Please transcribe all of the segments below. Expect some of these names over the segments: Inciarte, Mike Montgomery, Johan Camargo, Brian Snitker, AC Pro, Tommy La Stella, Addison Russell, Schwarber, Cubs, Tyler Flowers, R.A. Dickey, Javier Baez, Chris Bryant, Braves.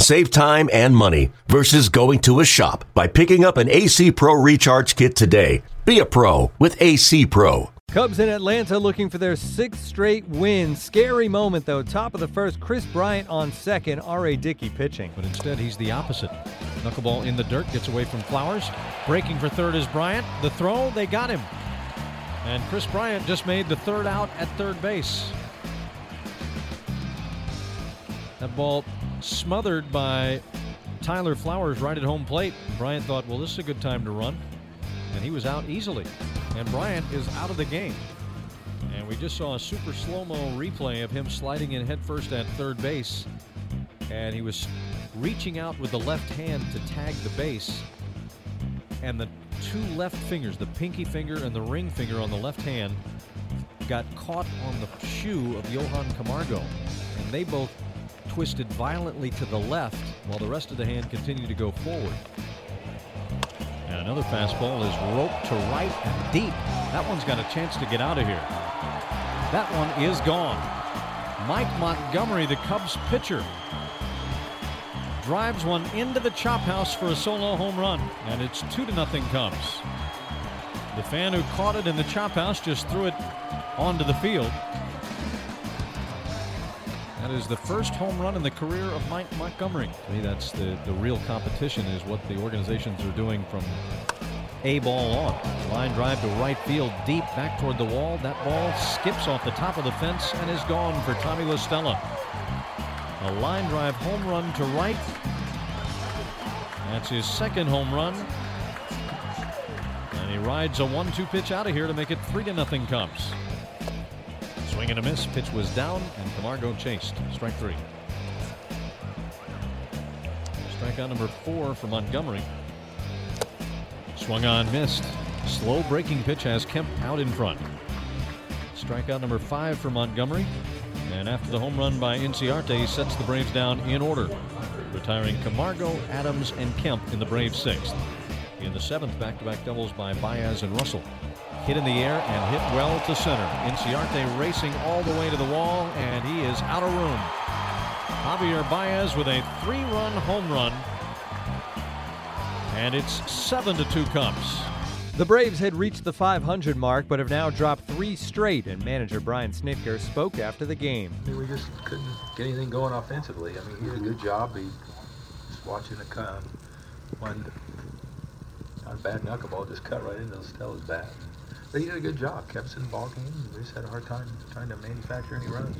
Save time and money versus going to a shop by picking up an AC Pro Recharge Kit today. Be a pro with AC Pro. Cubs in Atlanta looking for their sixth straight win. Scary moment, though. Top of the first, Chris Bryant on second, R.A. Dickey pitching. But instead, he's the opposite. Knuckleball in the dirt, gets away from Flowers. Breaking for third is Bryant. The throw, they got him. And Chris Bryant just made the third out at third base. That ball smothered by Tyler Flowers right at home plate. Bryant thought, well, this is a good time to run. And he was out easily. And Bryant is out of the game. And we just saw a super slow-mo replay of him sliding in headfirst at third base. And he was reaching out with the left hand to tag the base. And the two left fingers, the pinky finger and the ring finger on the left hand, got caught on the shoe of Johan Camargo. And they both twisted violently to the left while the rest of the hand continued to go forward. And another fastball is roped to right and deep. That one's got a chance to get out of here. That one is gone. Mike Montgomery, the Cubs pitcher, drives one into the chop house for a solo home run. And it's 2-0 Cubs. The fan who caught it in the chop house just threw it onto the field. That is the first home run in the career of Mike Montgomery. To me, that's the real competition, is what the organizations are doing from a ball on. Line drive to right field, deep back toward the wall. That ball skips off the top of the fence and is gone for Tommy La Stella. A line drive home run to right. That's his second home run. And he rides a 1-2 pitch out of here to make it 3-0 Cubs. Swing and a miss. Pitch was down, and Camargo chased. Strike three. Strikeout number four for Montgomery. Swung on, missed. Slow breaking pitch has Kemp out in front. Strikeout number five for Montgomery. And after the home run by Inciarte, he sets the Braves down in order, retiring Camargo, Adams, and Kemp in the Braves' sixth. In the seventh, back-to-back doubles by Baez and Russell. Hit in the air and hit well to center. Inciarte racing all the way to the wall, and he is out of room. Javier Baez with a three-run home run. And it's 7-2 Cubs. The Braves had reached the 500 mark, but have now dropped three straight, and manager Brian Snitker spoke after the game. I mean, we just couldn't get anything going offensively. I mean, he did a good job. He was watching it come. One bad knuckleball just cut right into Stella's bat. But he did a good job, kept us in the ball game. We just had a hard time trying to manufacture any runs.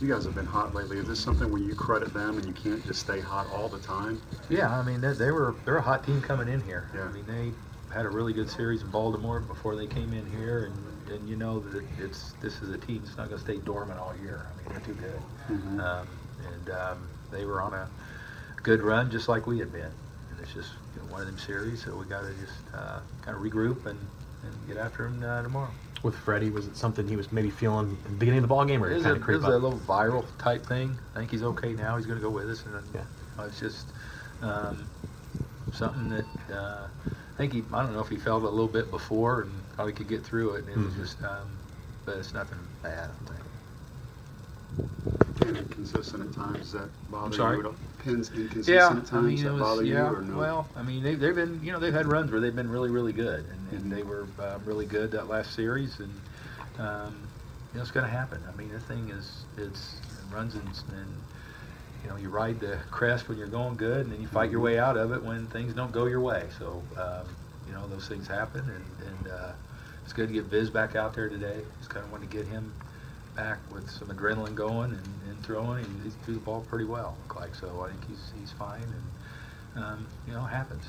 You guys have been hot lately. Is this something where you credit them and you can't just stay hot all the time? Yeah, I mean, they're a hot team coming in here. Yeah. I mean, they had a really good series in Baltimore before they came in here, and you know that this is a team that's not going to stay dormant all year. I mean, they're too good. Mm-hmm. They were on a good run just like we had been. And it's just, you know, one of them series, so we got to just kind of regroup and get after him tomorrow. With Freddie, was it something he was maybe feeling at the beginning of the ball game, or kind of creeped up? It was a little viral type thing. I think he's okay now. He's going to go with us, and yeah. You know, it's just something that I don't know if he felt it a little bit before and probably could get through it. And it was just, but it's nothing bad, I think. Pins inconsistent at times, does that bother you? Pins inconsistent at times, does that bother you or no? Well, I mean, they've been, you know, they've had runs where they've been really, really good, and they were really good that last series, and you know, it's going to happen. I mean, the thing is, it runs and you know, you ride the crest when you're going good, and then you fight your way out of it when things don't go your way. So, you know, those things happen, and it's good to get Viz back out there today. Just kind of want to get him back with some adrenaline going and throwing. He threw the ball pretty well, looked like, so I think he's fine, and you know, it happens.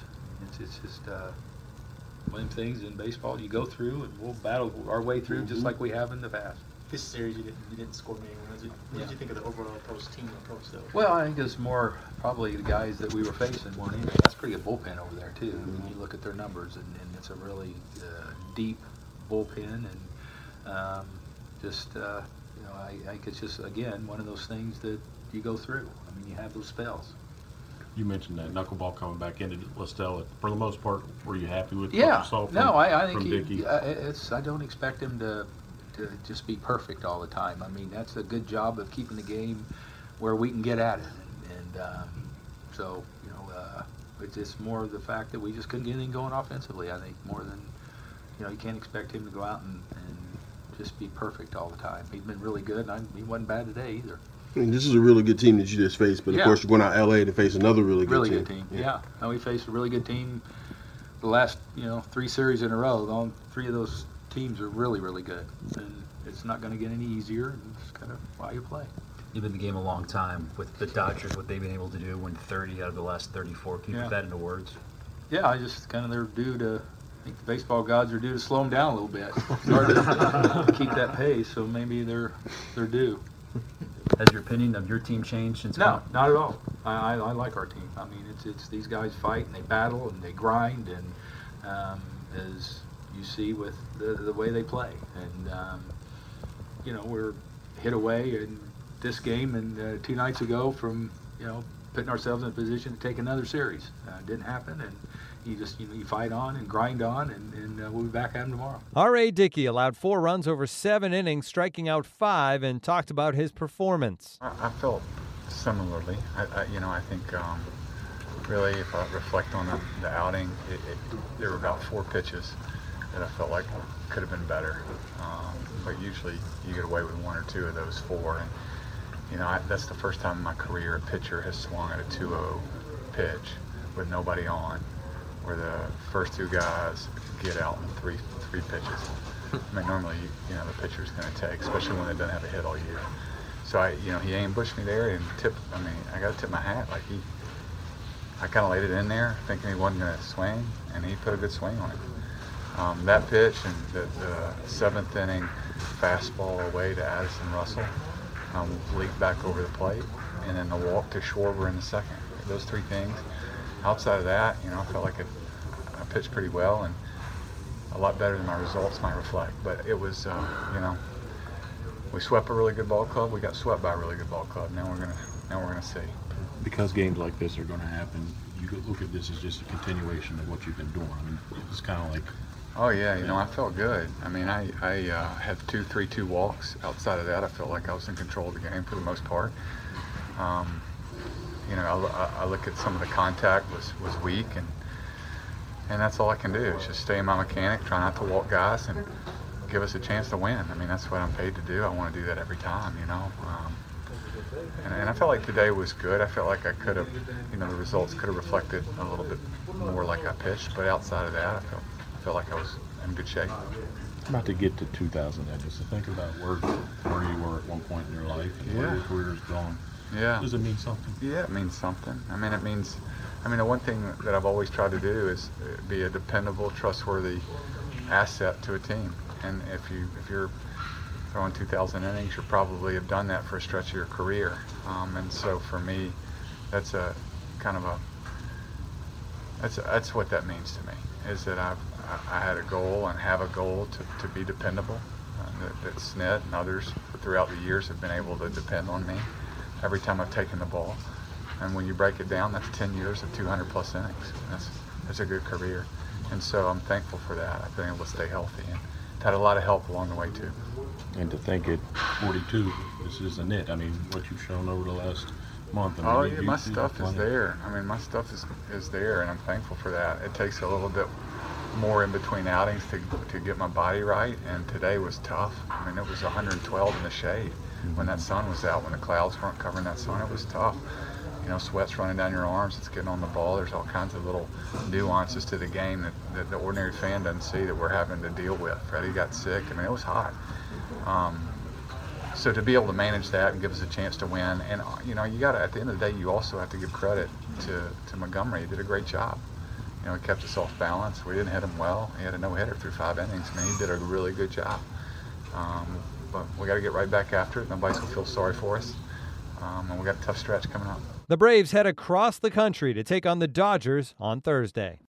It's just one of them things in baseball you go through, and we'll battle our way through just like we have in the past. This series you didn't score many runs. What did you think of the overall team approach though? Well, I think it's more probably the guys that we were facing weren't in. That's a pretty good bullpen over there too. I mean, you look at their numbers, and it's a really deep bullpen, and You know, I it's just, again, one of those things that you go through. I mean, you have those spells. You mentioned that knuckleball coming back into La Stella. For the most part, were you happy with what you saw from Dickey? No, I think I don't expect him to just be perfect all the time. I mean, that's a good job of keeping the game where we can get at it. And so, you know, it's just more of the fact that we just couldn't get anything going offensively, I think, more than, you know, you can't expect him to go out and just be perfect all the time. He's been really good, and he wasn't bad today either. I mean, this is a really good team that you just faced, but of course you're going out to L.A. to face another really good team. Yeah. And we faced a really good team the last, you know, 3 series in a row. All 3 of those teams are really, really good, and it's not going to get any easier, and it's kind of why you play. You've been in the game a long time. With the Dodgers, what they've been able to do, win 30 out of the last 34. Can you put that into words? Yeah, I just kind of, they're due to, I think the baseball gods are due to slow them down a little bit. It's hard to keep that pace, so maybe they're due. Has your opinion of your team changed since? No, not at all. I like our team. I mean, it's these guys fight and they battle and they grind, and as you see with the way they play, and you know, we're hit away in this game and 2 nights ago from, you know, putting ourselves in a position to take another series. It didn't happen, and you just, you know, you fight on and grind on, and we'll be back at him tomorrow. R.A. Dickey allowed 4 runs over 7 innings, striking out 5, and talked about his performance. I felt similarly. I you know, I think really, if I reflect on the outing, there were about 4 pitches that I felt like could have been better. But usually you get away with 1 or 2 of those 4. And, you know, that's the first time in my career a pitcher has swung at a 2-0 pitch with nobody on, where the first 2 guys get out in three pitches. I mean, normally, you know, the pitcher's going to take, especially when they don't have a hit all year. So you know, he ambushed me there and tipped. I mean, I got to tip my hat. Like I kind of laid it in there, thinking he wasn't going to swing, and he put a good swing on it. That pitch and the 7th inning fastball away to Addison Russell, leaked back over the plate, and then the walk to Schwarber in the 2nd. Those 3 things. Outside of that, you know, I felt like I pitched pretty well, and a lot better than my results might reflect. But it was, you know, we swept a really good ball club. We got swept by a really good ball club. Now we're gonna see. Because games like this are gonna happen, you look at this as just a continuation of what you've been doing. I mean, it's kind of like. Oh yeah, you know, I felt good. I mean, I had 2 3-2 walks. Outside of that, I felt like I was in control of the game for the most part. You know, I look at some of the contact was weak, and that's all I can do is just stay in my mechanic, try not to walk guys, and give us a chance to win. I mean, that's what I'm paid to do. I want to do that every time, you know. And I felt like today was good. I felt like I could have, you know, the results could have reflected a little bit more like I pitched. But outside of that, I felt like I was in good shape. I'm about to get to 2,000 innings. So think about where you were at one point in your life and where your career is going. Yeah. Does it mean something? Yeah, it means something. I mean, it means, I mean, the one thing that I've always tried to do is be a dependable, trustworthy asset to a team. And if you're throwing 2,000 innings, you probably have done that for a stretch of your career. And so for me, that's a kind of a that's what that means to me, is that I had a goal and have a goal to be dependable. That Snit and others throughout the years have been able to depend on me every time I've taken the ball. And when you break it down, that's 10 years of 200 plus innings. That's a good career. And so I'm thankful for that. I've been able to stay healthy and had a lot of help along the way too. And to think at 42, this isn't it. I mean, what you've shown over the last month. I mean, oh yeah, my stuff is there. I mean, my stuff is there, and I'm thankful for that. It takes a little bit more in between outings to get my body right, and today was tough. I mean, it was 112 in the shade. When that sun was out, when the clouds weren't covering that sun, it was tough. You know, sweat's running down your arms, it's getting on the ball. There's all kinds of little nuances to the game that the ordinary fan doesn't see that we're having to deal with. Freddie got sick. I mean, it was hot. So to be able to manage that and give us a chance to win, and, you know, you got to, at the end of the day, you also have to give credit to Montgomery. He did a great job. You know, he kept us off balance. We didn't hit him well. He had a no-hitter through 5 innings. I mean, he did a really good job. But we got to get right back after it. Nobody's going to feel sorry for us. And we got a tough stretch coming up. The Braves head across the country to take on the Dodgers on Thursday.